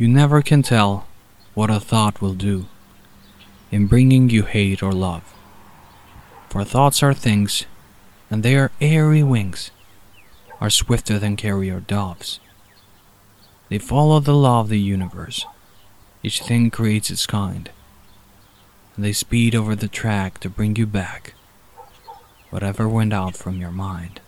You never can tell what a thought will do in bringing you hate or love. For thoughts are things, and their airy wings are swifter than carrier doves. They follow the law of the universe. Each thing creates its kind, and they speed over the track to bring you back whatever went out from your mind.